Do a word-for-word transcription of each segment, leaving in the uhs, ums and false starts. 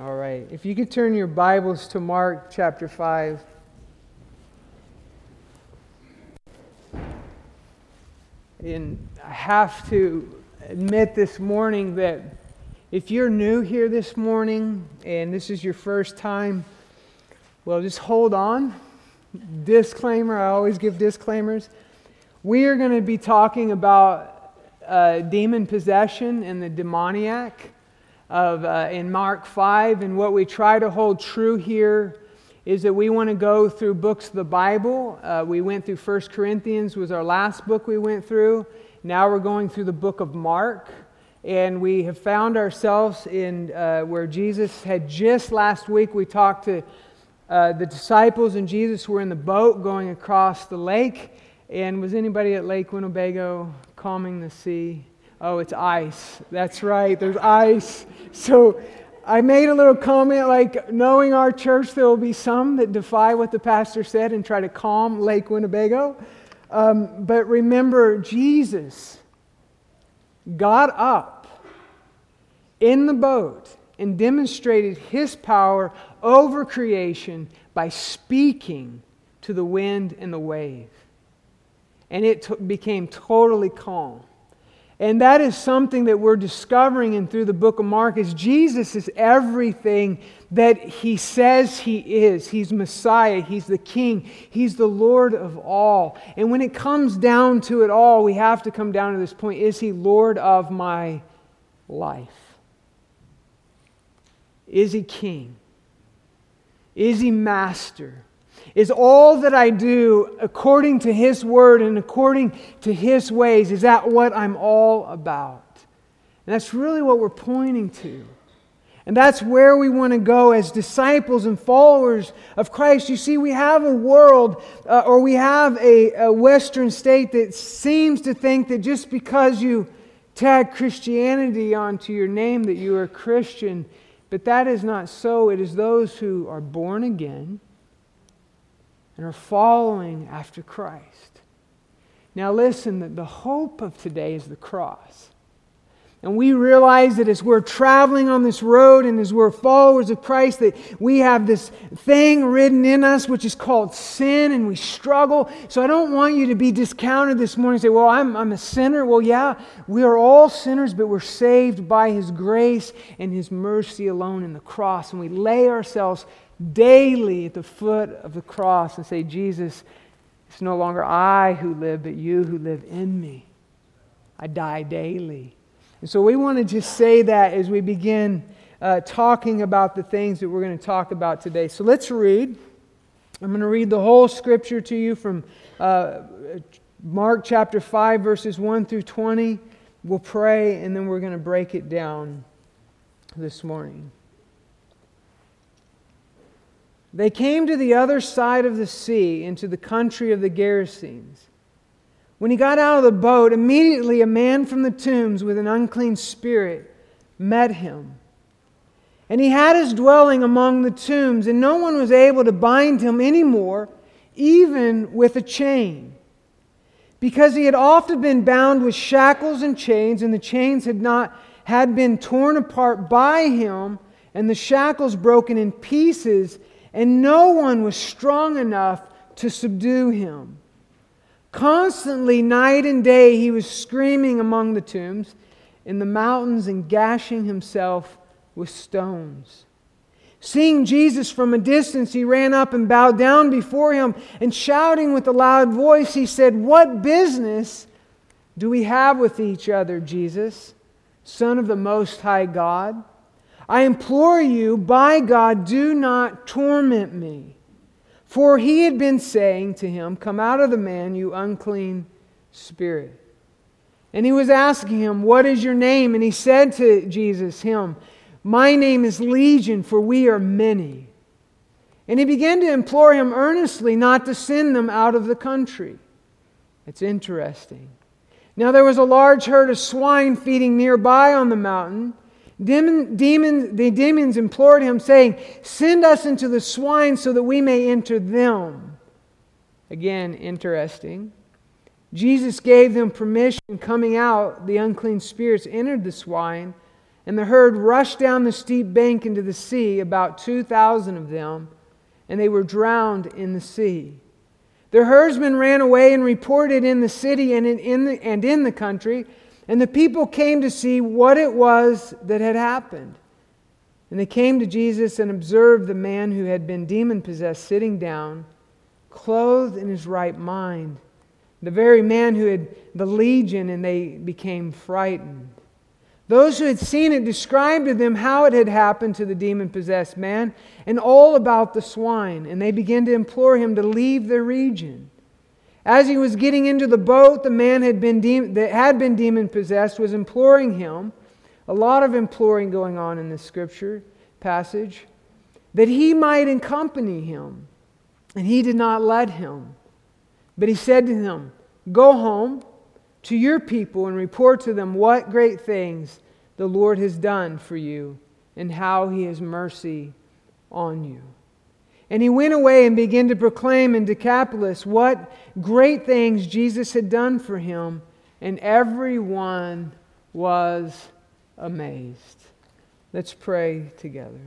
All right. If you could turn your Bibles to Mark chapter five. And I have to admit this morning that if you're new here this morning and this is your first time, well, just hold on. Disclaimer, I always give disclaimers. We are going to be talking about uh, demon possession and the demoniac of uh, in Mark five, and what we try to hold true here is that we want to go through books of the Bible. Uh, we went through First Corinthians, was our last book we went through. Now we're going through the book of Mark, and we have found ourselves in uh, where Jesus had just last week, we talked to uh, the disciples, and Jesus were in the boat going across the lake, and was anybody at Lake Winnebago calming the sea? Oh, it's ice. That's right. There's ice. So I made a little comment like, knowing our church, there will be some that defy what the pastor said and try to calm Lake Winnebago. Um, but remember, Jesus got up in the boat and demonstrated his power over creation by speaking to the wind and the wave. And it t- became totally calm. And that is something that we're discovering in through the book of Mark, is Jesus is everything that he says he is. He's Messiah. He's the King. He's the Lord of all. And when it comes down to it all, we have to come down to this point. Is he Lord of my life? Is he King? Is he Master? Is all that I do according to his word and according to his ways, is that what I'm all about? And that's really what we're pointing to. And that's where we want to go as disciples and followers of Christ. You see, we have a world, uh, or we have a, a Western state that seems to think that just because you tag Christianity onto your name that you are a Christian, but that is not so. It is those who are born again and are following after Christ. Now listen, the, the hope of today is the cross. And we realize that as we're traveling on this road and as we're followers of Christ, that we have this thing ridden in us which is called sin, and we struggle. So I don't want you to be discounted this morning and say, well, I'm, I'm a sinner. Well, yeah, we are all sinners, but we're saved by his grace and his mercy alone in the cross. And we lay ourselves daily at the foot of the cross and say, Jesus, it's no longer I who live, but you who live in me. I die daily. And so we want to just say that as we begin uh, talking about the things that we're going to talk about today. So let's read. I'm going to read the whole scripture to you from uh, Mark chapter five, verses one through twenty. We'll pray, and then we're going to break it down this morning. They came to the other side of the sea, into the country of the Gerasenes. When he got out of the boat, immediately a man from the tombs with an unclean spirit met him. And he had his dwelling among the tombs, and no one was able to bind him any more, even with a chain, because he had often been bound with shackles and chains, and the chains had not had been torn apart by him, and the shackles broken in pieces, and no one was strong enough to subdue him. Constantly, night and day, he was screaming among the tombs, in the mountains, and gashing himself with stones. Seeing Jesus from a distance, he ran up and bowed down before him, and shouting with a loud voice, he said, "What business do we have with each other, Jesus, Son of the Most High God? I implore you, by God, do not torment me." For he had been saying to him, "Come out of the man, you unclean spirit." And he was asking him, "What is your name?" And he said to Jesus, him, "My name is Legion, for we are many." And he began to implore him earnestly not to send them out of the country. It's interesting. Now there was a large herd of swine feeding nearby on the mountain. Demon, demon, the demons implored him, saying, "Send us into the swine so that we may enter them." Again, interesting. Jesus gave them permission. Coming out, the unclean spirits entered the swine, And the herd rushed down the steep bank into the sea, about two thousand of them, and they were drowned in the sea. The herdsmen ran away and reported in the city and in, in the, and in the country, and the people came to see what it was that had happened. And they came to Jesus and observed the man who had been demon-possessed sitting down, clothed in his right mind, the very man who had the legion, and they became frightened. Those who had seen it described to them how it had happened to the demon-possessed man and all about the swine, and they began to implore him to leave their region. As he was getting into the boat, the man had been de- that had been demon-possessed was imploring him, a lot of imploring going on in this scripture passage, that he might accompany him, and he did not let him. But he said to him, "Go home to your people and report to them what great things the Lord has done for you and how he has mercy on you." And he went away and began to proclaim in Decapolis what great things Jesus had done for him, and everyone was amazed. Let's pray together.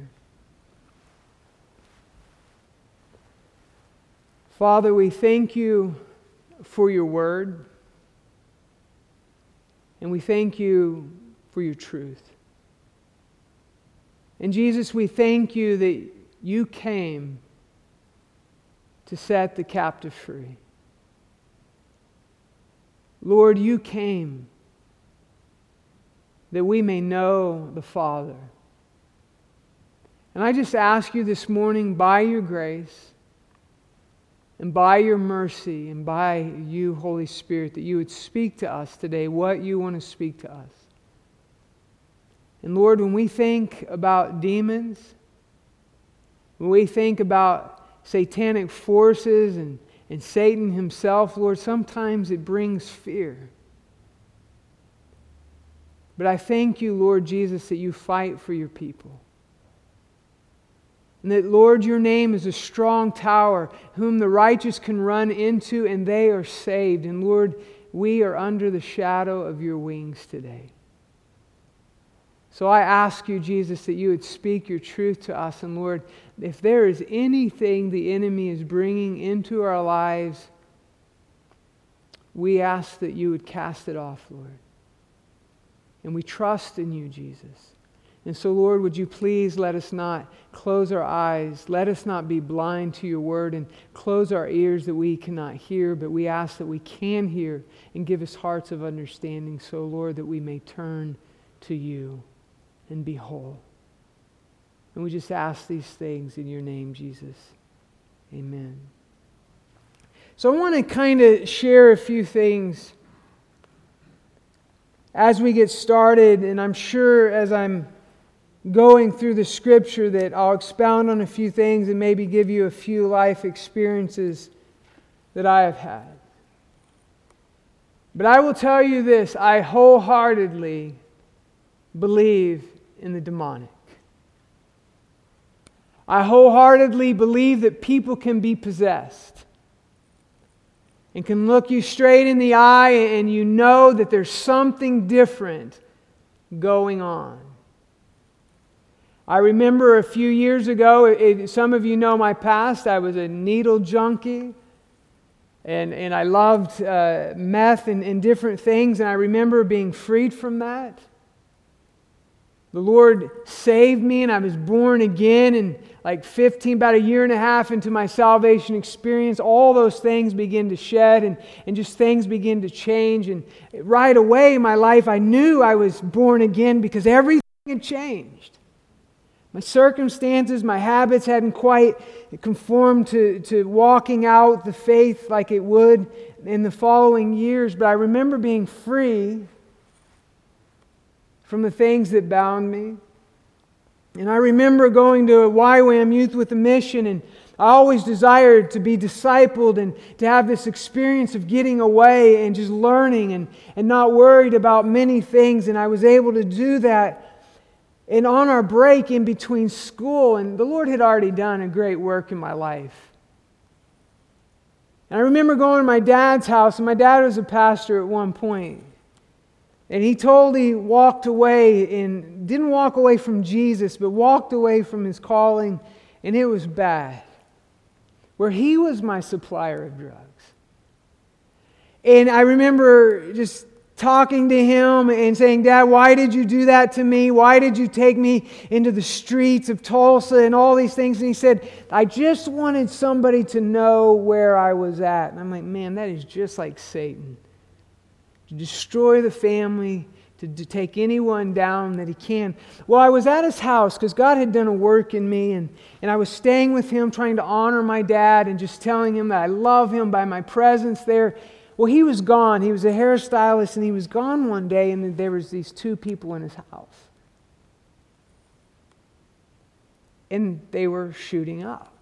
Father, we thank you for your word. And we thank you for your truth. And Jesus, we thank you that you came to set the captive free. Lord, you came that we may know the Father. And I just ask you this morning, by your grace, and by your mercy, and by you, Holy Spirit, that you would speak to us today what you want to speak to us. And Lord, when we think about demons, when we think about satanic forces and, and Satan himself, Lord, sometimes it brings fear. But I thank you, Lord Jesus, that you fight for your people. And that, Lord, your name is a strong tower whom the righteous can run into and they are saved. And, Lord, we are under the shadow of your wings today. So I ask you, Jesus, that you would speak your truth to us. And, Lord, if there is anything the enemy is bringing into our lives, we ask that you would cast it off, Lord. And we trust in you, Jesus. And so, Lord, would you please let us not close our eyes, let us not be blind to your word and close our ears that we cannot hear, but we ask that we can hear and give us hearts of understanding, so, Lord, that we may turn to you and be whole. And we just ask these things in your name, Jesus. Amen. So I want to kind of share a few things as we get started, and I'm sure as I'm going through the scripture that I'll expound on a few things and maybe give you a few life experiences that I have had. But I will tell you this, I wholeheartedly believe in the demonic. I wholeheartedly believe that people can be possessed and can look you straight in the eye and you know that there's something different going on. I remember a few years ago, it, some of you know my past, I was a needle junkie, and, and I loved uh, meth and, and different things, and I remember being freed from that. The Lord saved me, and I was born again, and like fifteen, about a year and a half into my salvation experience, all those things begin to shed, and, and just things begin to change, and right away in my life, I knew I was born again because everything had changed. My circumstances, my habits hadn't quite conformed to, to walking out the faith like it would in the following years. But I remember being free from the things that bound me. And I remember going to a Y WAM Youth with a Mission, and I always desired to be discipled and to have this experience of getting away and just learning and, and not worried about many things. And I was able to do that. And on our break in between school, and the Lord had already done a great work in my life. And I remember going to my dad's house, and my dad was a pastor at one point. And he totally walked away, and didn't walk away from Jesus, but walked away from his calling, and it was bad. Where he was my supplier of drugs. And I remember just talking to him and saying, Dad, why did you do that to me? Why did you take me into the streets of Tulsa and all these things? And he said, I just wanted somebody to know where I was at. And I'm like, man, that is just like Satan. To destroy the family, to, to take anyone down that he can. Well, I was at his house because God had done a work in me, and, and I was staying with him, trying to honor my dad and just telling him that I love him by my presence there. Well, he was gone. He was a hairstylist, and he was gone one day, and there was these two people in his house. And they were shooting up.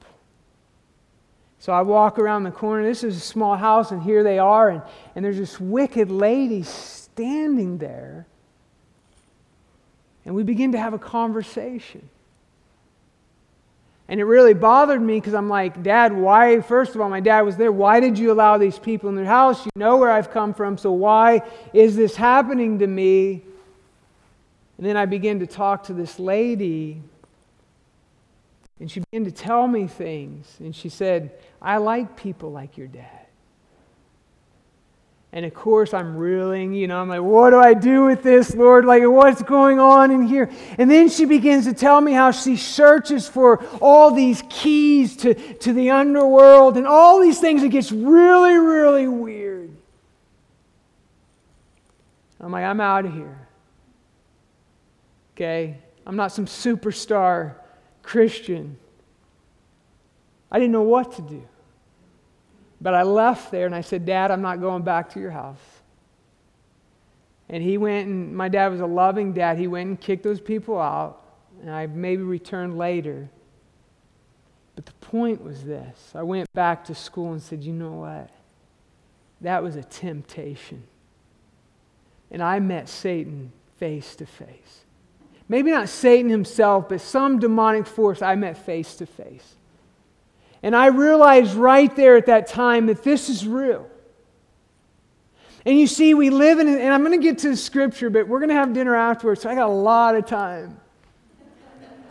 So I walk around the corner. This is a small house, and here they are, and, and there's this wicked lady standing there. And we begin to have a conversation. And it really bothered me because I'm like, Dad, why? First of all, my dad was there. Why did you allow these people in their house? You know where I've come from, so why is this happening to me? And then I began to talk to this lady, and she began to tell me things. And she said, I like people like your dad. And of course, I'm reeling, you know, I'm like, what do I do with this, Lord? Like, what's going on in here? And then she begins to tell me how she searches for all these keys to, to the underworld and all these things. It gets really, really weird. I'm like, I'm out of here. Okay? I'm not some superstar Christian. I didn't know what to do. But I left there and I said, Dad, I'm not going back to your house. And he went, and my dad was a loving dad. He went and kicked those people out, and I maybe returned later. But the point was this. I went back to school and said, you know what? That was a temptation. And I met Satan face to face. Maybe not Satan himself, but some demonic force I met face to face. And I realized right there at that time that this is real. And you see, we live in, and I'm going to get to the scripture, but we're going to have dinner afterwards, so I got a lot of time.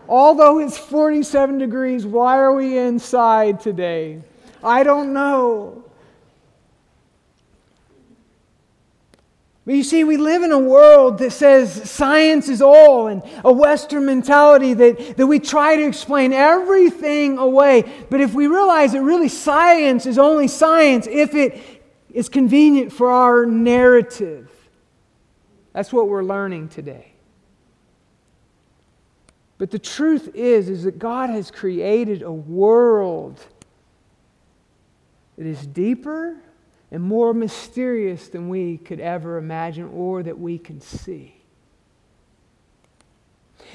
Although it's forty-seven degrees, why are we inside today? I don't know. But you see, we live in a world that says science is all, and a Western mentality that, that we try to explain everything away. But if we realize that really science is only science if it is convenient for our narrative, that's what we're learning today. But the truth is, is that God has created a world that is deeper and more mysterious than we could ever imagine or that we can see.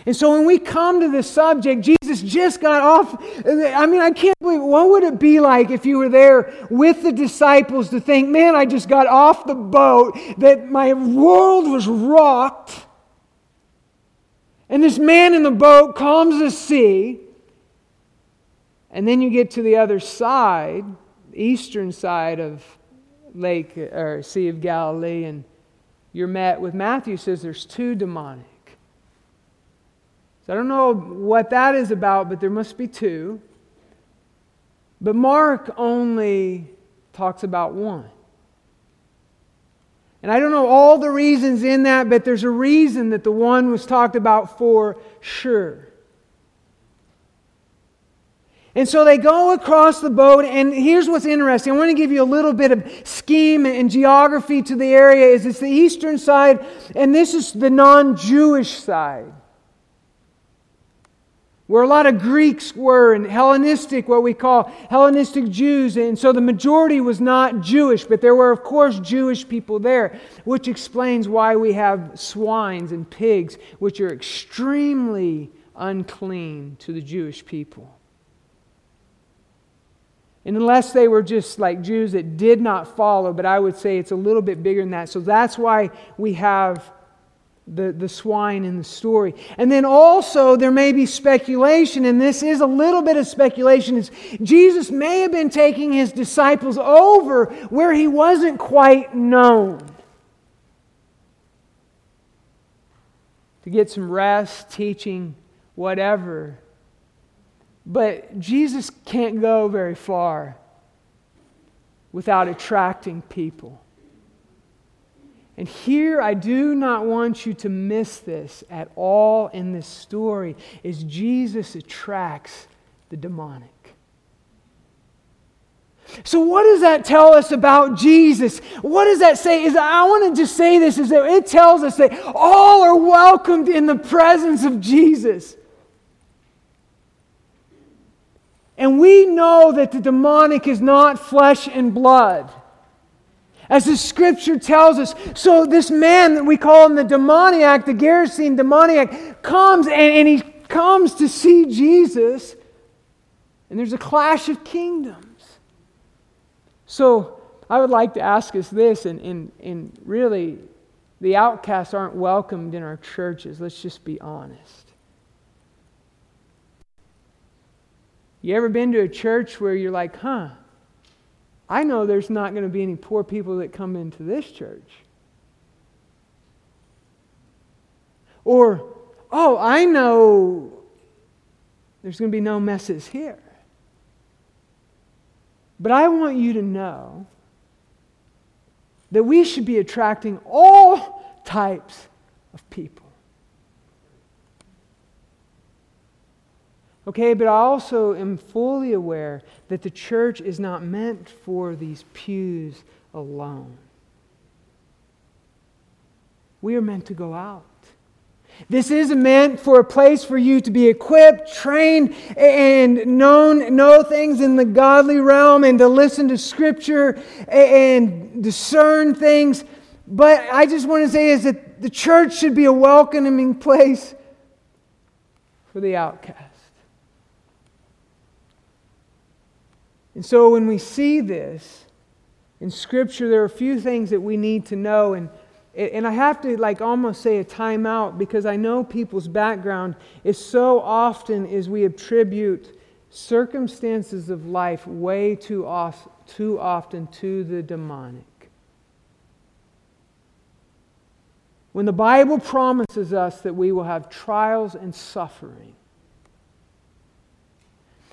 And so when we come to this subject, Jesus just got off. I mean, I can't believe, what would it be like if you were there with the disciples to think, man, I just got off the boat, that my world was rocked, and this man in the boat calms the sea, and then you get to the other side, the eastern side of Lake or Sea of Galilee, and you're met with Matthew says there's two demonic. So I don't know what that is about, but there must be two. But Mark only talks about one. And I don't know all the reasons in that, but there's a reason that the one was talked about for sure. And so they go across the boat, and here's what's interesting. I want to give you a little bit of scheme and geography to the area. Is it's the eastern side, and this is the non-Jewish side, where a lot of Greeks were, and Hellenistic, what we call Hellenistic Jews. And so the majority was not Jewish, but there were, of course, Jewish people there, which explains why we have swines and pigs, which are extremely unclean to the Jewish people. And unless they were just like Jews that did not follow, but I would say it's a little bit bigger than that. So that's why we have the, the swine in the story. And then also there may be speculation, and this is a little bit of speculation, is Jesus may have been taking his disciples over where he wasn't quite known. to get some rest, teaching, whatever. But Jesus can't go very far without attracting people. And here, I do not want you to miss this at all in this story, is Jesus attracts the demonic. So what does that tell us about Jesus? What does that say? Is I want to just say this, is that it tells us that all are welcomed in the presence of Jesus. And we know that the demonic is not flesh and blood, as the Scripture tells us. So this man that we call him the demoniac, the Gerasene demoniac, comes and, and he comes to see Jesus. And there's a clash of kingdoms. So I would like to ask us this, and, and, and really, the outcasts aren't welcomed in our churches. Let's just be honest. You ever been to a church where you're like, huh, I know there's not going to be any poor people that come into this church. Or, oh, I know there's going to be no messes here. But I want you to know that we should be attracting all types of people. Okay, but I also am fully aware that the church is not meant for these pews alone. We are meant to go out. This is meant for a place for you to be equipped, trained, and known, know things in the godly realm, and to listen to Scripture and discern things. But I just want to say is that the church should be a welcoming place for the outcast. And so when we see this in Scripture, there are a few things that we need to know. And, and I have to like almost say a timeout, because I know people's background is so often is we attribute circumstances of life way too, off, too often to the demonic. When the Bible promises us that we will have trials and suffering,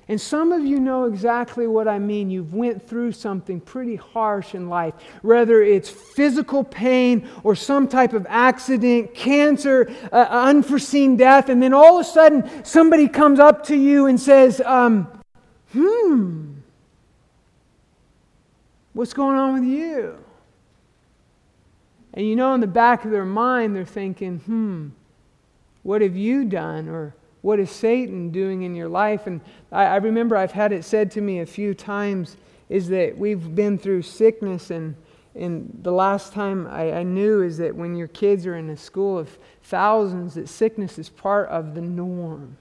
and some of you know exactly what I mean. You've went through something pretty harsh in life, whether it's physical pain or some type of accident, cancer, uh, unforeseen death, and then all of a sudden somebody comes up to you and says, um, hmm, what's going on with you? And you know in the back of their mind they're thinking, hmm, what have you done? Or what is Satan doing in your life? And I, I remember I've had it said to me a few times is that we've been through sickness, and and the last time I, I knew is that when your kids are in a school of thousands, that sickness is part of the norm.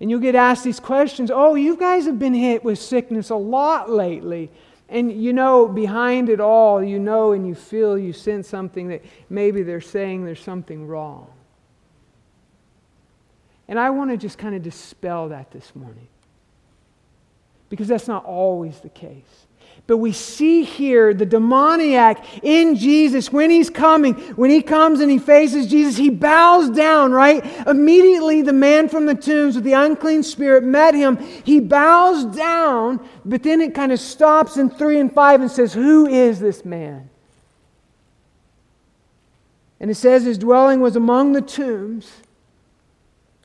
And you'll get asked these questions, oh, you guys have been hit with sickness a lot lately. And you know, behind it all, you know and you feel, you sense something that maybe they're saying there's something wrong. And I want to just kind of dispel that this morning, because that's not always the case. But we see here the demoniac in Jesus, when he's coming, when he comes and he faces Jesus, he bows down, right? Immediately the man from the tombs with the unclean spirit met him. He bows down, but then it kind of stops in three and five and says, who is this man? And it says his dwelling was among the tombs.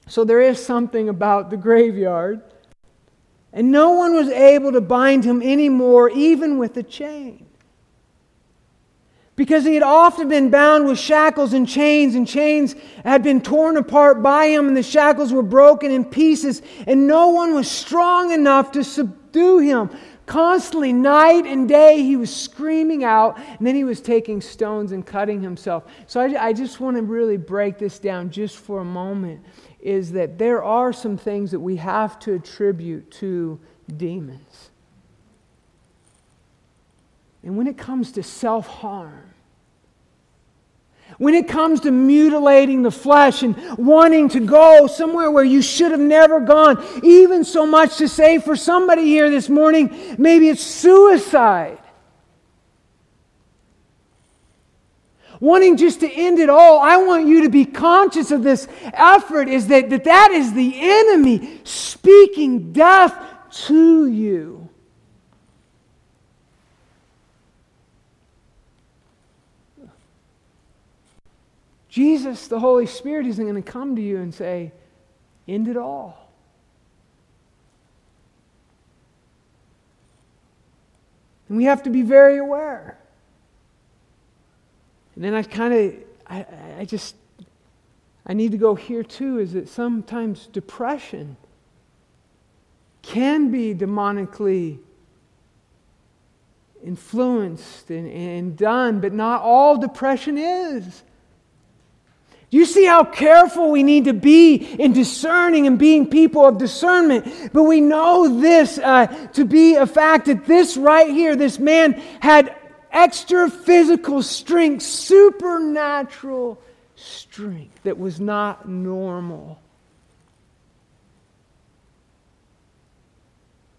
So there is something about the graveyard. And no one was able to bind him anymore, even with a chain. Because he had often been bound with shackles and chains, and chains had been torn apart by him, and the shackles were broken in pieces, and no one was strong enough to subdue him. Constantly, night and day, he was screaming out, and then he was taking stones and cutting himself. So I, I just want to really break this down just for a moment, is that there are some things that we have to attribute to demons. And when it comes to self-harm, when it comes to mutilating the flesh and wanting to go somewhere where you should have never gone, even so much to say for somebody here this morning, maybe it's suicide. wanting just to end it all, I want you to be conscious of this effort, is that that, that is the enemy speaking death to you. Jesus, the Holy Spirit, isn't going to come to you and say, end it all. And we have to be very aware. And then I kind of, I, I just, I need to go here too, is that sometimes depression can be demonically influenced and, and done, but not all depression is. Do you see how careful we need to be in discerning and being people of discernment? But we know this uh, to be a fact, that this right here, this man had extra physical strength, supernatural strength that was not normal.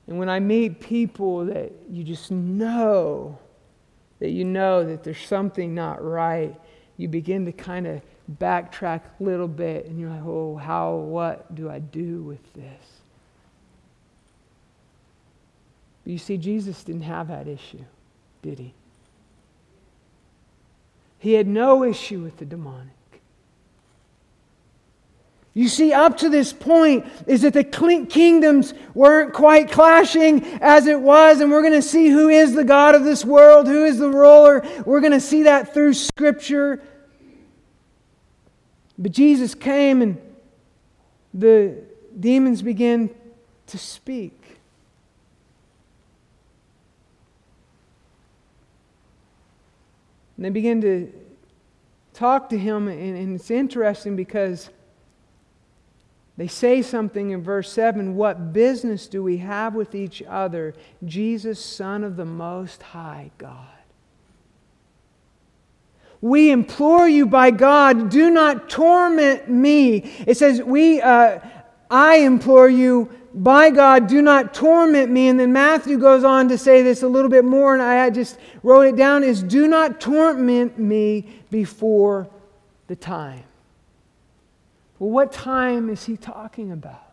And when I meet people that you just know, that you know that there's something not right, you begin to kind of backtrack a little bit, and you're like, oh, how, what do I do with this? But you see, Jesus didn't have that issue, did he? He had no issue with the demonic. You see, up to this point is that the kingdoms weren't quite clashing as it was, and we're going to see who is the God of this world, who is the ruler. We're going to see that through Scripture. But Jesus came and the demons began to speak. And they began to talk to him, and, and it's interesting because they say something in verse seven, what business do we have with each other, Jesus, Son of the Most High God? We implore you by God, do not torment me. It says, "We, uh, I implore you by God, do not torment me." And then Matthew goes on to say this a little bit more, and I just wrote it down, is do not torment me before the time. Well, what time is he talking about?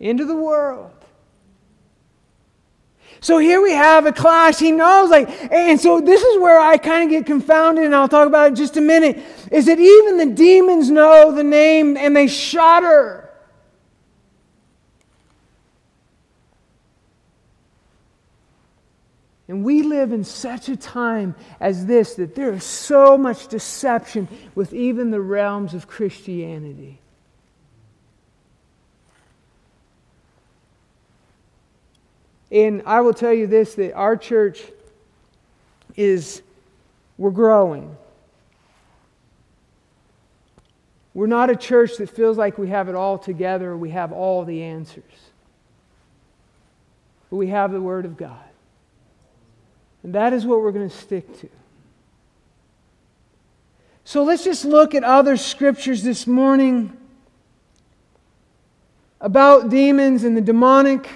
End of the world. So here we have a clash. He knows, like, and so this is where I kind of get confounded, and I'll talk about it in just a minute, is that even the demons know the name and they shudder. And we live in such a time as this that there is so much deception with even the realms of Christianity. And I will tell you this, that our church is, we're growing. We're not a church that feels like we have it all together, or we have all the answers. But we have the Word of God. And that is what we're going to stick to. So let's just look at other scriptures this morning about demons and the demonic.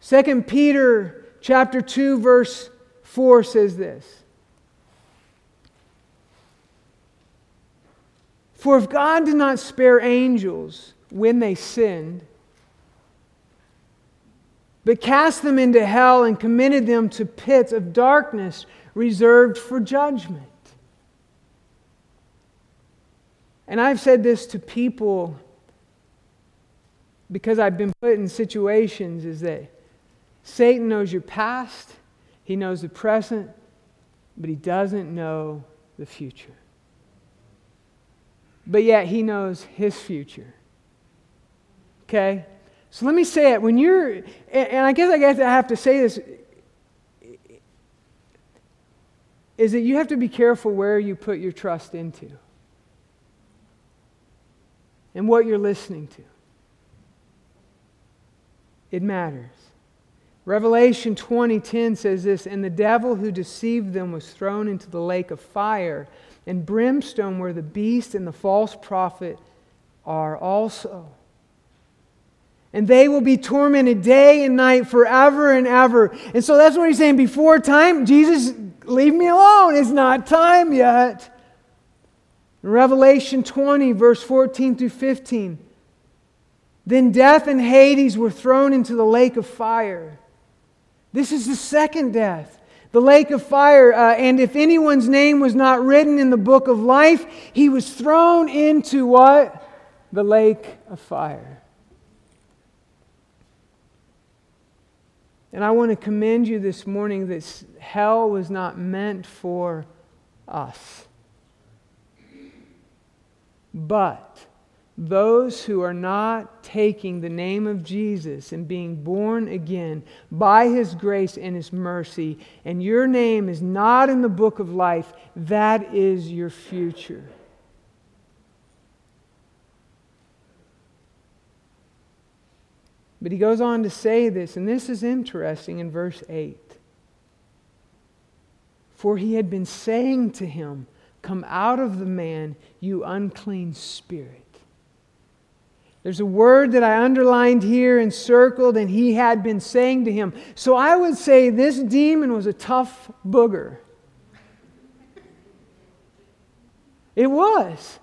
Second Peter chapter two, verse four says this. For if God did not spare angels when they sinned, but cast them into hell and committed them to pits of darkness reserved for judgment. And I've said this to people because I've been put in situations, is that Satan knows your past, he knows the present, but he doesn't know the future. But yet he knows his future. Okay? So let me say it. When you're, and I guess I have to say this, is that you have to be careful where you put your trust into and what you're listening to. It matters. Revelation twenty ten says this, and the devil who deceived them was thrown into the lake of fire and brimstone, where the beast and the false prophet are also. And they will be tormented day and night forever and ever. And so that's what he's saying. Before time, Jesus leave me alone. It's not time yet. Revelation twenty, verse fourteen through fifteen. Then death and Hades were thrown into the lake of fire. This is the second death, the lake of fire. Uh, and if anyone's name was not written in the book of life, he was thrown into what? The lake of fire. And I want to commend you this morning that hell was not meant for us. But those who are not taking the name of Jesus and being born again by His grace and His mercy, and your name is not in the book of life, that is your future. But he goes on to say this, and this is interesting in verse eight. For he had been saying to him, come out of the man, you unclean spirit. There's a word that I underlined here and circled, and he had been saying to him. So I would say this demon was a tough booger. It was.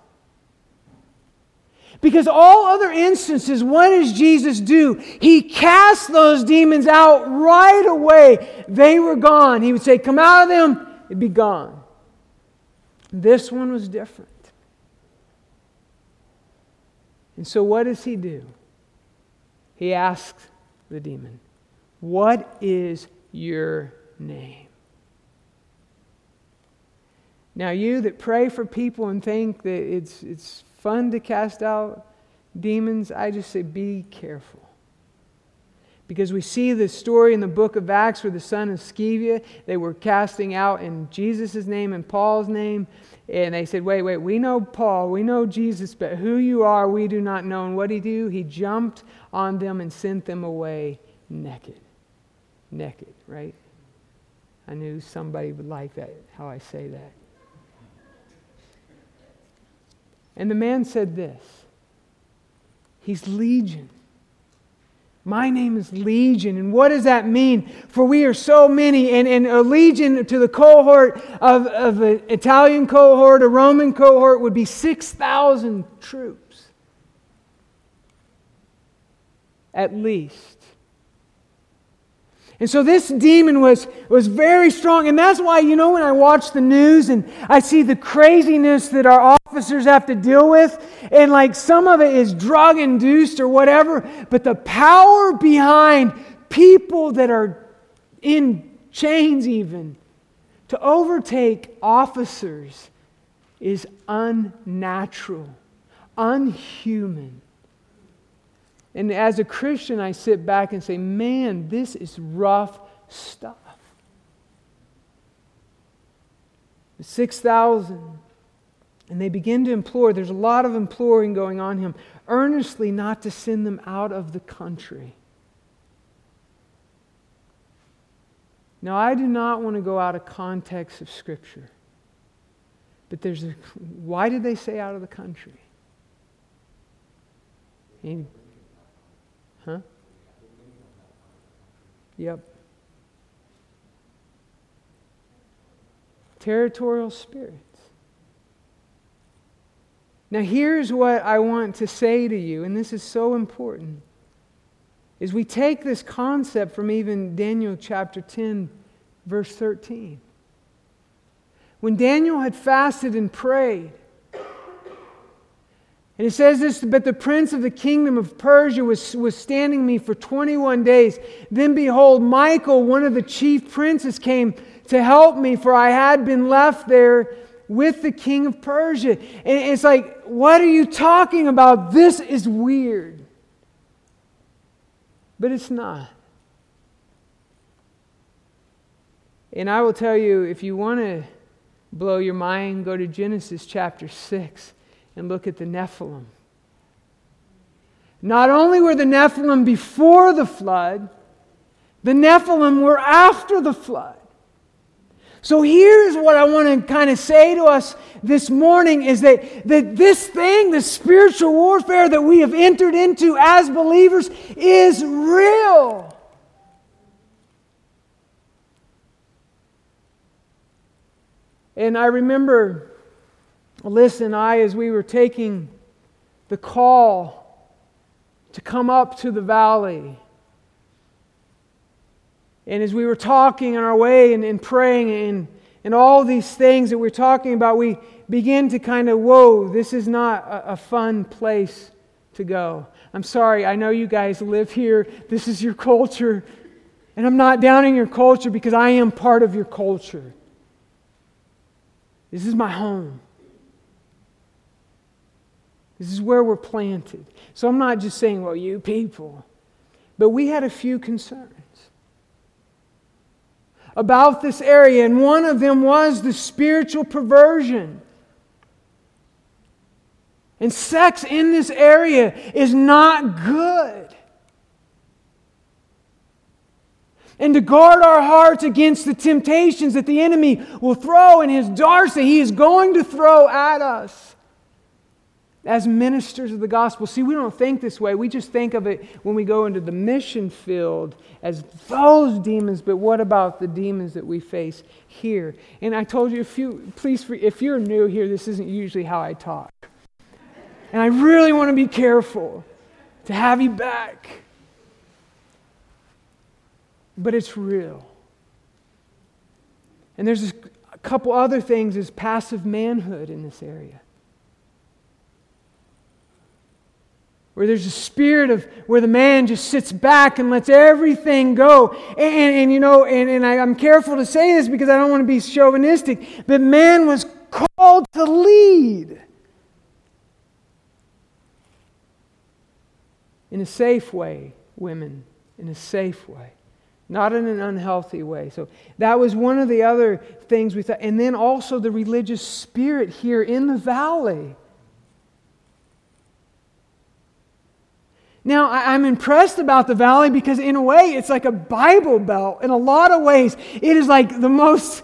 Because all other instances, what does Jesus do? He casts those demons out right away. They were gone. He would say, come out of them, it'd be gone. This one was different. And so what does he do? He asks the demon, what is your name? Now you that pray for people and think that it's it's fun to cast out demons, I just say be careful. Because we see this story in the book of Acts where the son of Sceva, they were casting out in Jesus' name and Paul's name, and they said, wait, wait, we know Paul, we know Jesus, but who you are we do not know. And what did he do? He jumped on them and sent them away naked. Naked, right? I knew somebody would like that, how I say that. And the man said this, he's Legion. My name is Legion. And what does that mean? For we are so many. And, and a legion to the cohort of, of an Italian cohort, a Roman cohort would be six thousand troops. At least. And so this demon was, was very strong. And that's why, you know, when I watch the news and I see the craziness that our officers have to deal with, and like some of it is drug-induced or whatever, but the power behind people that are in chains even, to overtake officers is unnatural, unhuman. And as a Christian, I sit back and say, man, this is rough stuff. six thousand. And they begin to implore. There's a lot of imploring going on him. Earnestly not to send them out of the country. Now, I do not want to go out of context of Scripture. But there's a... Why did they say out of the country? And, Huh? Yep. Territorial spirits. Now here's what I want to say to you, and this is so important, is we take this concept from even Daniel chapter ten, verse thirteen. When Daniel had fasted and prayed, and it says this, but the prince of the kingdom of Persia was, was standing me for twenty-one days. Then behold, Michael, one of the chief princes, came to help me, for I had been left there with the king of Persia. And it's like, what are you talking about? This is weird. But it's not. And I will tell you, if you want to blow your mind, go to Genesis chapter six. And look at the Nephilim. Not only were the Nephilim before the flood, the Nephilim were after the flood. So here's what I want to kind of say to us this morning is that, that this thing, this spiritual warfare that we have entered into as believers is real. And I remember Alyssa and I, as we were taking the call to come up to the valley, and as we were talking on our way and, and praying and, and all these things that we're talking about, we begin to kind of, whoa, this is not a, a fun place to go. I'm sorry, I know you guys live here. This is your culture. And I'm not downing your culture because I am part of your culture. This is my home. This is where we're planted. So I'm not just saying, well, you people. But we had a few concerns about this area, and one of them was the spiritual perversion. And sex in this area is not good. And to guard our hearts against the temptations that the enemy will throw in his darts that he is going to throw at us as ministers of the gospel. See, we don't think this way. We just think of it when we go into the mission field as those demons, but what about the demons that we face here? And I told you, if you, please, if you're new here, this isn't usually how I talk. And I really want to be careful to have you back. But it's real. And there's a couple other things as passive manhood in this area, where there's a spirit of where the man just sits back and lets everything go. And, and, and you know, and, and I, I'm careful to say this because I don't want to be chauvinistic, but man was called to lead in a safe way, women, in a safe way, not in an unhealthy way. So that was one of the other things we thought. And then also the religious spirit here in the valley. Now, I'm impressed about the valley because in a way, it's like a Bible Belt. In a lot of ways, it is like the most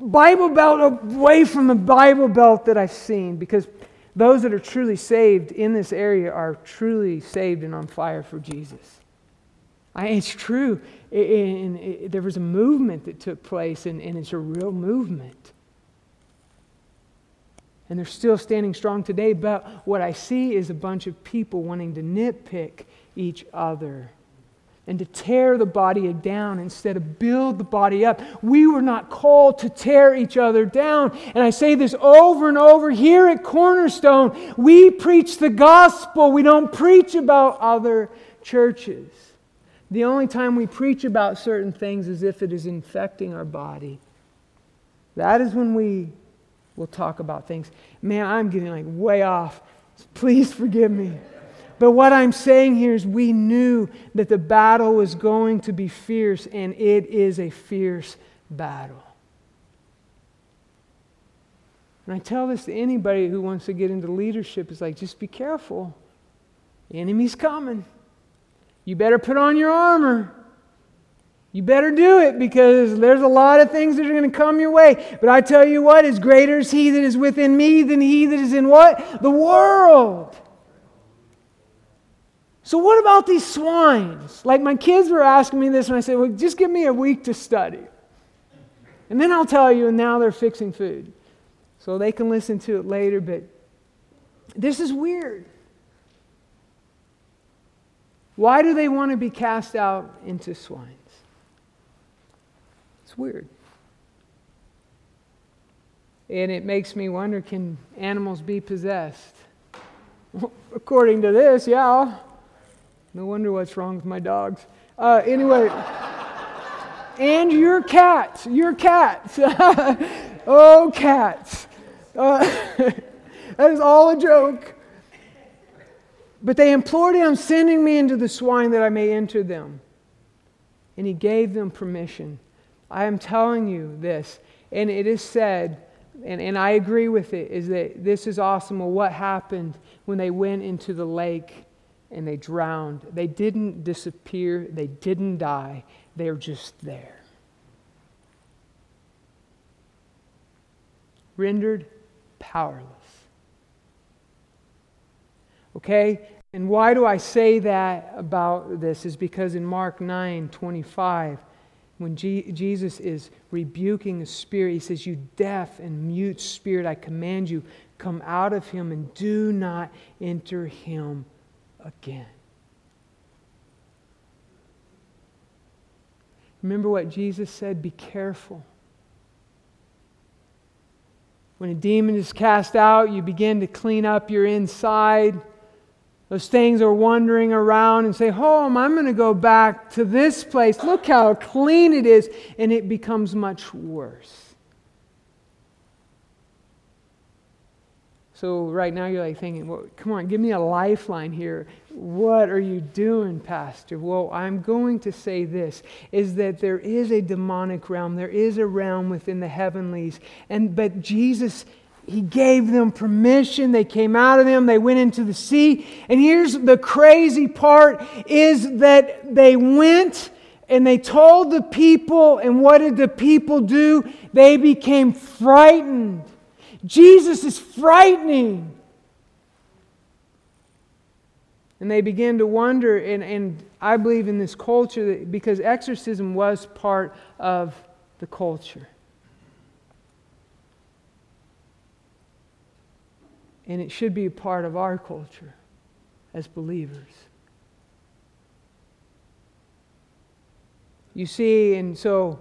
Bible Belt away from the Bible Belt that I've seen, because those that are truly saved in this area are truly saved and on fire for Jesus. I, it's true. It, it, it, there was a movement that took place, and, and it's a real movement. And they're still standing strong today, but what I see is a bunch of people wanting to nitpick each other and to tear the body down instead of build the body up. We were not called to tear each other down. And I say this over and over here at Cornerstone, we preach the gospel. We don't preach about other churches. The only time we preach about certain things is if it is infecting our body. That is when we will talk about things. Man, I'm getting like way off. Please forgive me. But what I'm saying here is we knew that the battle was going to be fierce, and it is a fierce battle. And I tell this to anybody who wants to get into leadership. It's like, just be careful. The enemy's coming. You better put on your armor. You better do it, because there's a lot of things that are going to come your way. But I tell you what, is greater is He that is within me than he that is in what? The world. So what about these swines? Like, my kids were asking me this, and I said, well, just give me a week to study. And then I'll tell you, and now they're fixing food. So they can listen to it later, but this is weird. Why do they want to be cast out into swines? It's weird. And it makes me wonder, can animals be possessed? Well, according to this, yeah. No wonder what's wrong with my dogs. Uh, anyway, and your cats, your cats. Oh, cats. Uh, that is all a joke. But they implored him, sending me into the swine that I may enter them. And he gave them permission. I am telling you this, and it is said, and, and I agree with it, is that this is awesome of what happened when they went into the lake and they drowned. They didn't disappear. They didn't die. They were just there. Rendered powerless. Okay? And why do I say that about this? Is because in Mark nine twenty-five, When G- Jesus is rebuking the spirit, he says, "You deaf and mute spirit, I command you, come out of him and do not enter him again." Remember what Jesus said, be careful. When a demon is cast out, you begin to clean up your inside. Those things are wandering around and say, "Oh, I'm going to go back to this place. Look how clean it is." And it becomes much worse. So right now you're like thinking, "Well, come on, give me a lifeline here. What are you doing, Pastor?" Well, I'm going to say this, is that there is a demonic realm. There is a realm within the heavenlies. And but Jesus, he gave them permission. They came out of them. They went into the sea. And here's the crazy part, is that they went and they told the people. And what did the people do? They became frightened. Jesus is frightening. And they begin to wonder, and, and I believe in this culture, that because exorcism was part of the culture. And it should be a part of our culture as believers. You see, and so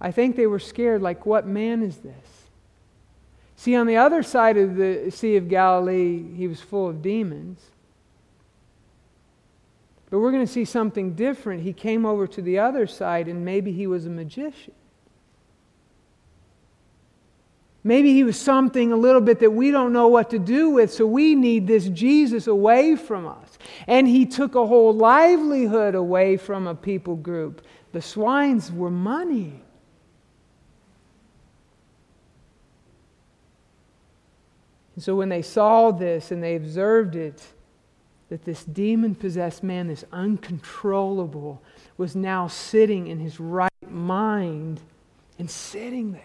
I think they were scared, like, what man is this? See, on the other side of the Sea of Galilee, he was full of demons. But we're going to see something different. He came over to the other side, and maybe he was a magician. Maybe he was something a little bit that we don't know what to do with, so we need this Jesus away from us. And he took a whole livelihood away from a people group. The swines were money. And so when they saw this and they observed it, that this demon-possessed man, this uncontrollable, was now sitting in his right mind and sitting there.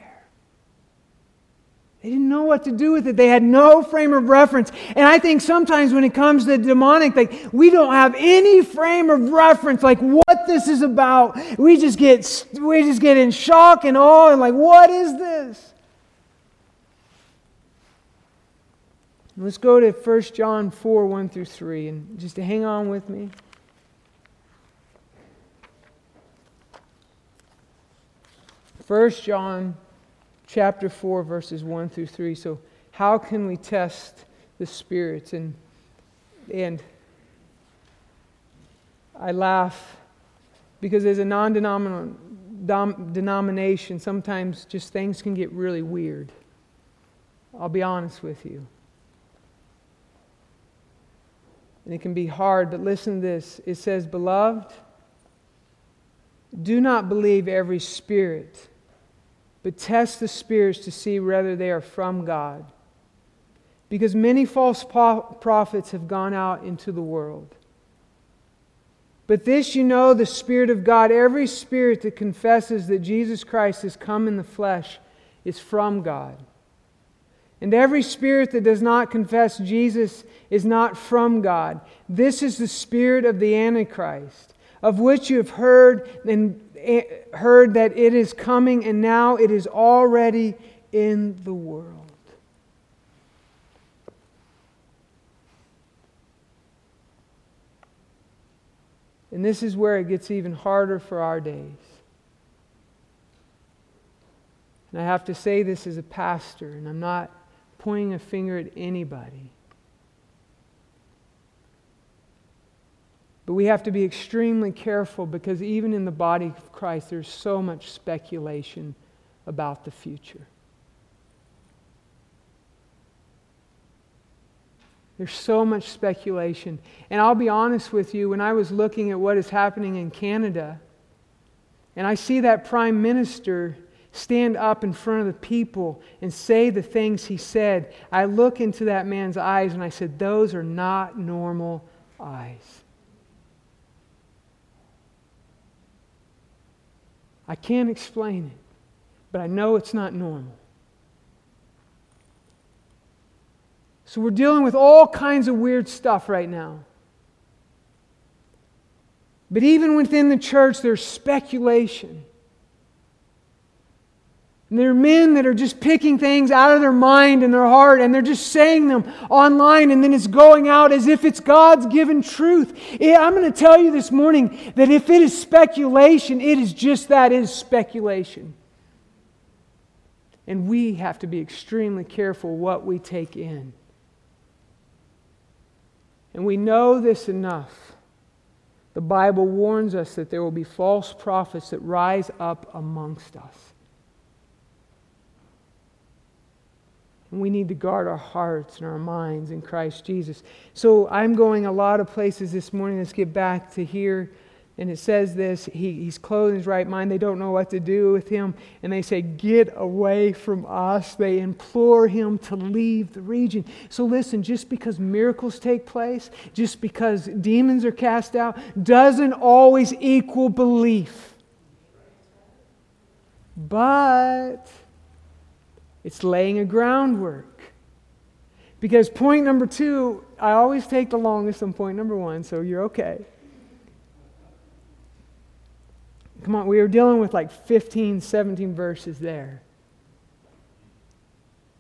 They didn't know what to do with it. They had no frame of reference. And I think sometimes when it comes to the demonic, like, we don't have any frame of reference, like what this is about. We just get we just get in shock and awe and like, what is this? Let's go to First John four, one through three, and just to hang on with me. First John chapter four, verses one through three. So how can we test the spirits? And, and I laugh because as a non-denominal dom, denomination, sometimes just things can get really weird. I'll be honest with you. And it can be hard, but listen to this. It says, "Beloved, do not believe every spirit, but test the spirits to see whether they are from God. Because many false prophets have gone out into the world. But this you know, the Spirit of God, every spirit that confesses that Jesus Christ has come in the flesh is from God. And every spirit that does not confess Jesus is not from God. This is the spirit of the Antichrist, of which you have heard and heard that it is coming, and now it is already in the world." And this is where it gets even harder for our days. And I have to say this as a pastor, and I'm not pointing a finger at anybody. But we have to be extremely careful, because even in the body of Christ, there's so much speculation about the future. There's so much speculation. And I'll be honest with you, when I was looking at what is happening in Canada, and I see that Prime Minister stand up in front of the people and say the things he said, I look into that man's eyes and I said, those are not normal eyes. I can't explain it, but I know it's not normal. So we're dealing with all kinds of weird stuff right now. But even within the church, there's speculation. They're men that are just picking things out of their mind and their heart, and they're just saying them online, and then it's going out as if it's God's given truth. It, I'm going to tell you this morning that if it is speculation, it is just that, it is speculation. And we have to be extremely careful what we take in. And we know this enough. The Bible warns us that there will be false prophets that rise up amongst us. We need to guard our hearts and our minds in Christ Jesus. So I'm going a lot of places this morning. Let's get back to here. And it says this, he, he's clothed in his right mind. They don't know what to do with him. And they say, get away from us. They implore him to leave the region. So listen, just because miracles take place, just because demons are cast out, doesn't always equal belief. But it's laying a groundwork. Because point number two, I always take the longest on point number one, so you're okay. Come on, we were dealing with like fifteen, seventeen verses there.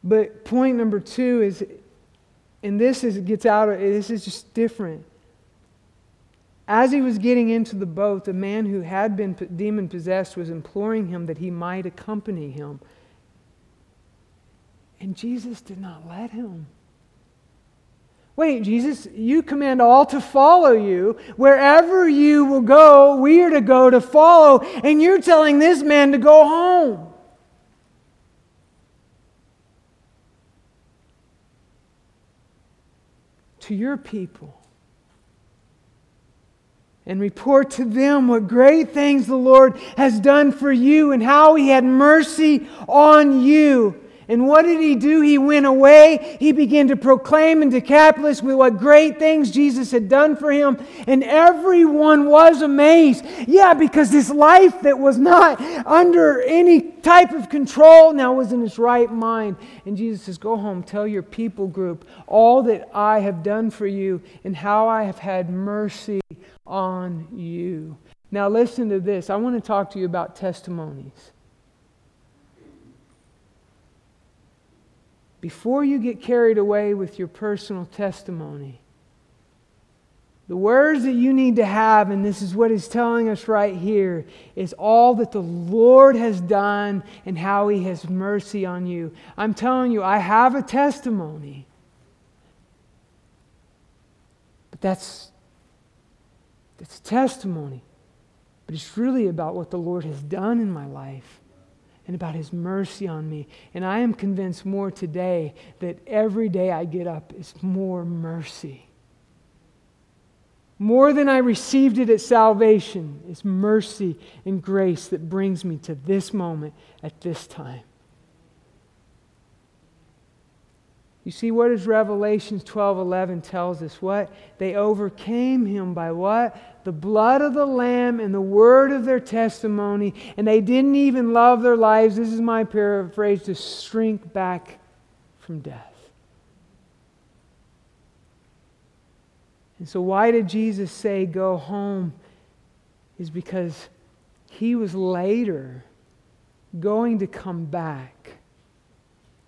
But point number two is, and this is, it gets out of, this is just different. As he was getting into the boat, the man who had been demon-possessed was imploring him that he might accompany him. And Jesus did not let him. Wait, Jesus, you command all to follow you. Wherever you will go, we are to go to follow. And you're telling this man to go home. To your people. And report to them what great things the Lord has done for you and how he had mercy on you. And what did he do? He went away. He began to proclaim in Decapolis with what great things Jesus had done for him. And everyone was amazed. Yeah, because this life that was not under any type of control now was in his right mind. And Jesus says, go home, tell your people group all that I have done for you and how I have had mercy on you. Now listen to this. I want to talk to you about testimonies. Before you get carried away with your personal testimony, the words that you need to have, and this is what he's telling us right here, is all that the Lord has done and how he has mercy on you. I'm telling you, I have a testimony. But that's, that's a testimony. But it's really about what the Lord has done in my life. And about his mercy on me. And I am convinced more today that every day I get up is more mercy. More than I received it at salvation is mercy and grace that brings me to this moment at this time. You see, what does Revelation twelve eleven tells us? What? They overcame him by what? The blood of the Lamb and the word of their testimony, and they didn't even love their lives, this is my paraphrase, to shrink back from death. And so why did Jesus say, go home? Is because he was later going to come back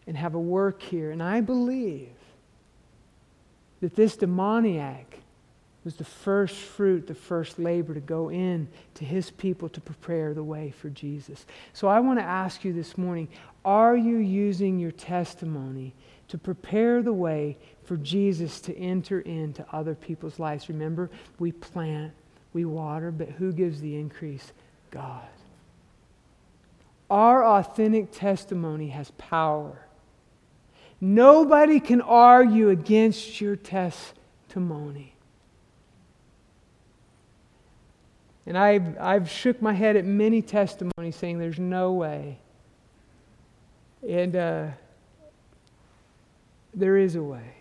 and have a work here. And I believe that this demoniac was the first fruit, the first labor to go in to his people to prepare the way for Jesus. So I want to ask you this morning, are you using your testimony to prepare the way for Jesus to enter into other people's lives? Remember, we plant, we water, but who gives the increase? God. Our authentic testimony has power. Nobody can argue against your testimony. And I've, I've shook my head at many testimonies saying there's no way. And uh, there is a way.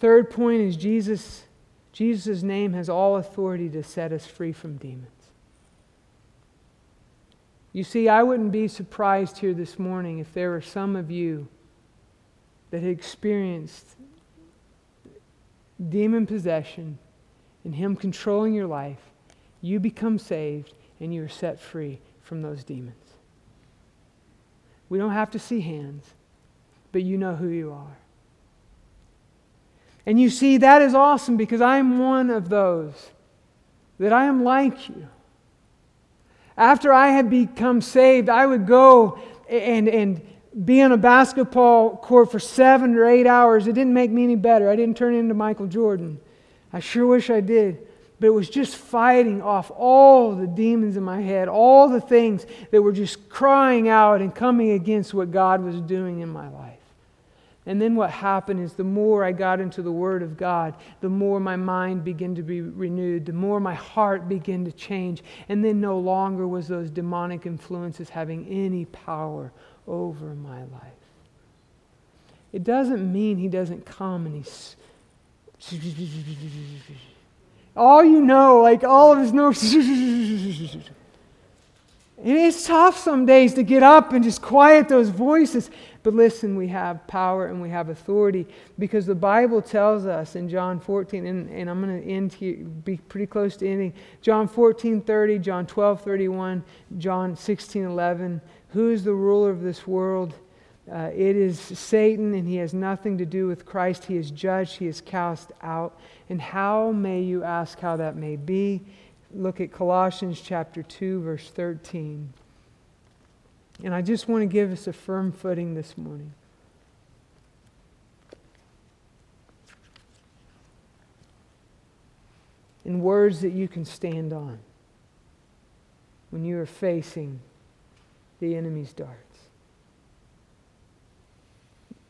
Third point is Jesus. Jesus' name has all authority to set us free from demons. You see, I wouldn't be surprised here this morning if there were some of you that had experienced demon possession and him controlling your life, you become saved and you are set free from those demons. We don't have to see hands, but you know who you are. And you see, that is awesome, because I am one of those, that I am like you. After I had become saved, I would go and and be on a basketball court for seven or eight hours. It didn't make me any better. I didn't turn into Michael Jordan. I sure wish I did. But it was just fighting off all the demons in my head, all the things that were just crying out and coming against what God was doing in my life. And then what happened is, the more I got into the Word of God, the more my mind began to be renewed, the more my heart began to change, and then no longer was those demonic influences having any power over my life. It doesn't mean He doesn't come and He's... all you know, like all of His notes. And it's tough some days to get up and just quiet those voices. But listen, we have power and we have authority, because the Bible tells us in John fourteen, and, and I'm going to end here, be pretty close to ending, John fourteen thirty, John twelve thirty-one, John sixteen eleven, who is the ruler of this world? Uh, it is Satan, and he has nothing to do with Christ. He is judged, he is cast out. And how may you ask how that may be? Look at Colossians chapter two, verse thirteen. And I just want to give us a firm footing this morning. In words that you can stand on when you are facing the enemy's darts.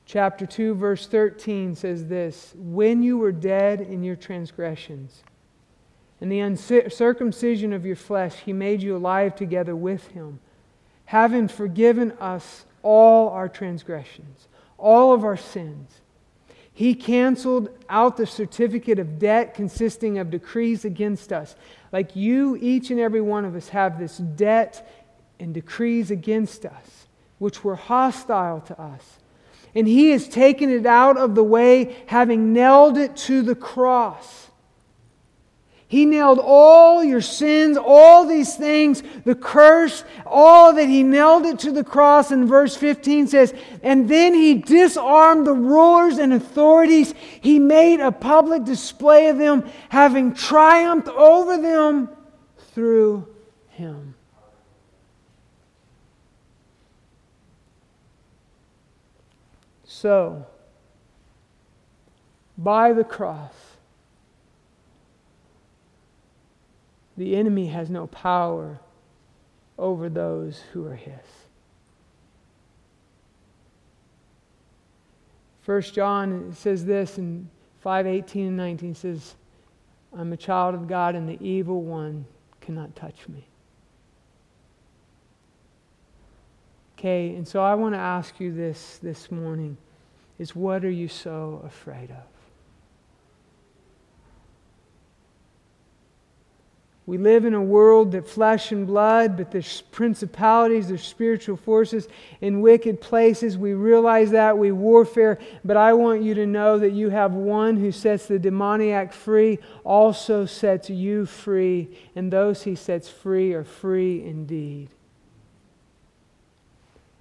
Chapter two, verse thirteen says this: when you were dead in your transgressions and the uncircumcision of your flesh, He made you alive together with Him, having forgiven us all our transgressions, all of our sins. He canceled out the certificate of debt consisting of decrees against us. Like you, each and every one of us have this debt and decrees against us, which were hostile to us. And He has taken it out of the way, having nailed it to the cross. He nailed all your sins, all these things, the curse, all that. He nailed it to the cross. And verse fifteen says, and then He disarmed the rulers and authorities. He made a public display of them, having triumphed over them through Him. So, by the cross, the enemy has no power over those who are His. First John says this in five eighteen and nineteen, says, I'm a child of God, and the evil one cannot touch me. Okay, and so I want to ask you this this morning, is what are you so afraid of? We live in a world that flesh and blood, but there's principalities, there's spiritual forces in wicked places. We realize that, we warfare, but I want you to know that you have one who sets the demoniac free, also sets you free, and those He sets free are free indeed.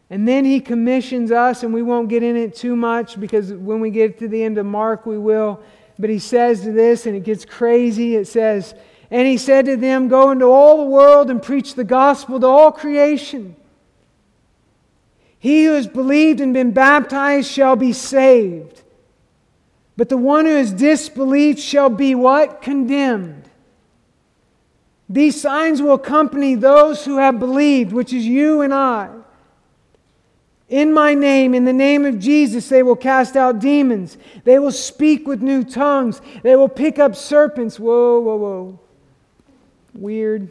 And then He commissions us, and we won't get in it too much, because when we get to the end of Mark, we will. But He says this, and it gets crazy, it says, and He said to them, go into all the world and preach the gospel to all creation. He who has believed and been baptized shall be saved. But the one who has disbelieved shall be what? Condemned. These signs will accompany those who have believed, which is you and I. In my name, in the name of Jesus, they will cast out demons. They will speak with new tongues. They will pick up serpents. Whoa, whoa, whoa. Weird.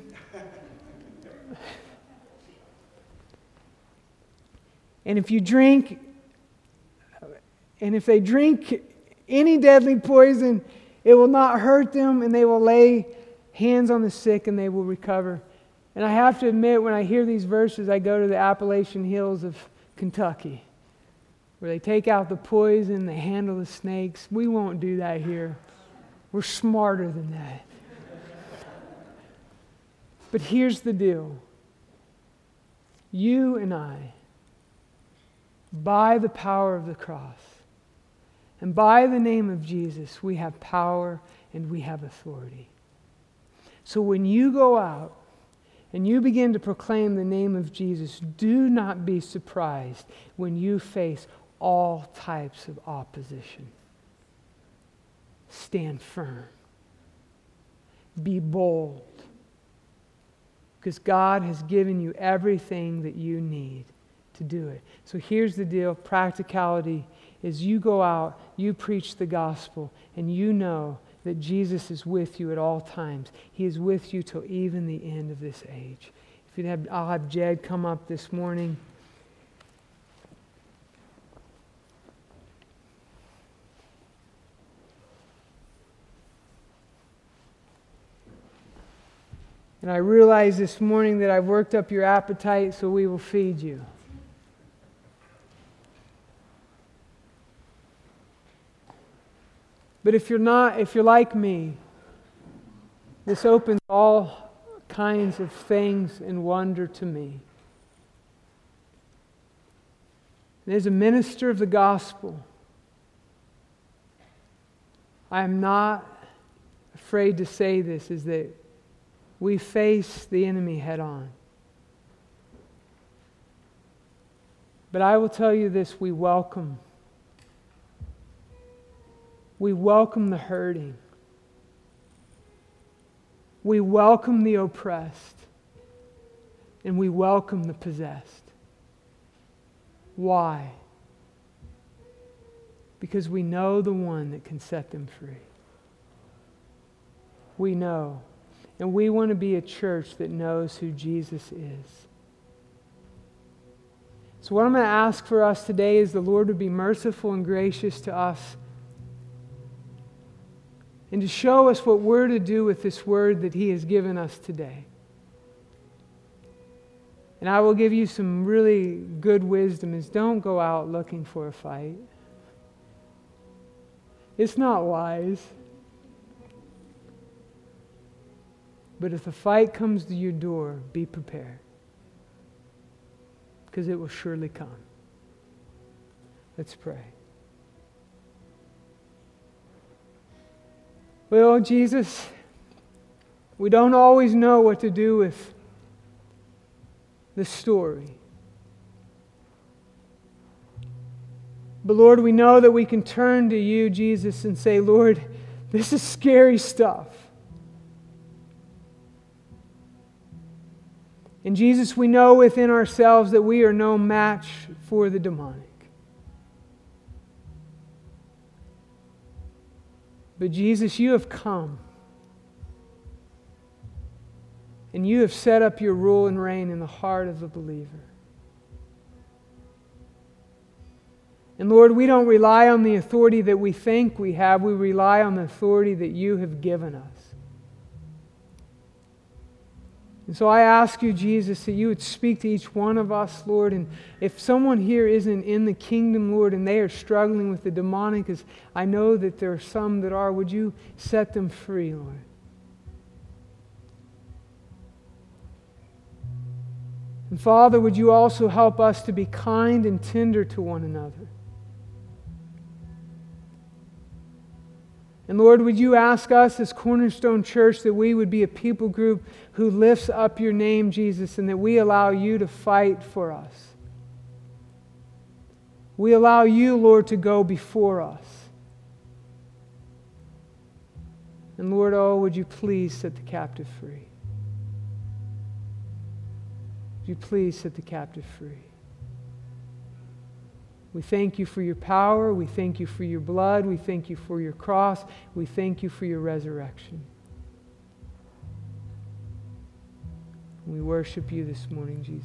And if you drink, and if they drink any deadly poison, it will not hurt them, and they will lay hands on the sick and they will recover. And I have to admit, when I hear these verses, I go to the Appalachian hills of Kentucky, where they take out the poison, they handle the snakes. We won't do that here. We're smarter than that. But here's the deal. you and I, by the power of the cross and by the name of Jesus, we have power and we have authority. So when you go out and you begin to proclaim the name of Jesus, do not be surprised when you face all types of opposition. Stand firm. Be bold. Because God has given you everything that you need to do it. So here's the deal. Practicality is you go out, you preach the gospel, and you know that Jesus is with you at all times. He is with you till even the end of this age. If you'd have, I'll have Jed come up this morning. And I realize this morning that I've worked up your appetite, so we will feed you. But if you're not, if you're like me, this opens all kinds of things and wonder to me. And as a minister of the gospel, I am not afraid to say this, is that we face the enemy head on. But I will tell you this, we welcome We welcome the hurting. We welcome the oppressed. And we welcome the possessed. Why? Because we know the one that can set them free. We know. And we want to be a church that knows who Jesus is. So what I'm going to ask for us today is the Lord would be merciful and gracious to us, and to show us what we're to do with this word that he has given us today. And I will give you some really good wisdom, is don't go out looking for a fight. It's not wise. But if the fight comes to your door, be prepared. Because it will surely come. Let's pray. Well, Jesus, we don't always know what to do with this story. But Lord, we know that we can turn to you, Jesus, and say, Lord, this is scary stuff. And Jesus, we know within ourselves that we are no match for the demonic. But Jesus, you have come. And you have set up your rule and reign in the heart of the believer. And Lord, we don't rely on the authority that we think we have. We rely on the authority that you have given us. And so I ask you, Jesus, that you would speak to each one of us, Lord. And if someone here isn't in the kingdom, Lord, and they are struggling with the demonic, as I know that there are some that are, would you set them free, Lord? And Father, would you also help us to be kind and tender to one another? And Lord, would you ask us as Cornerstone Church that we would be a people group who lifts up your name, Jesus, and that we allow you to fight for us. We allow you, Lord, to go before us. And Lord, oh, would you please set the captive free? Would you please set the captive free? We thank you for your power. We thank you for your blood. We thank you for your cross. We thank you for your resurrection. We worship you this morning, Jesus.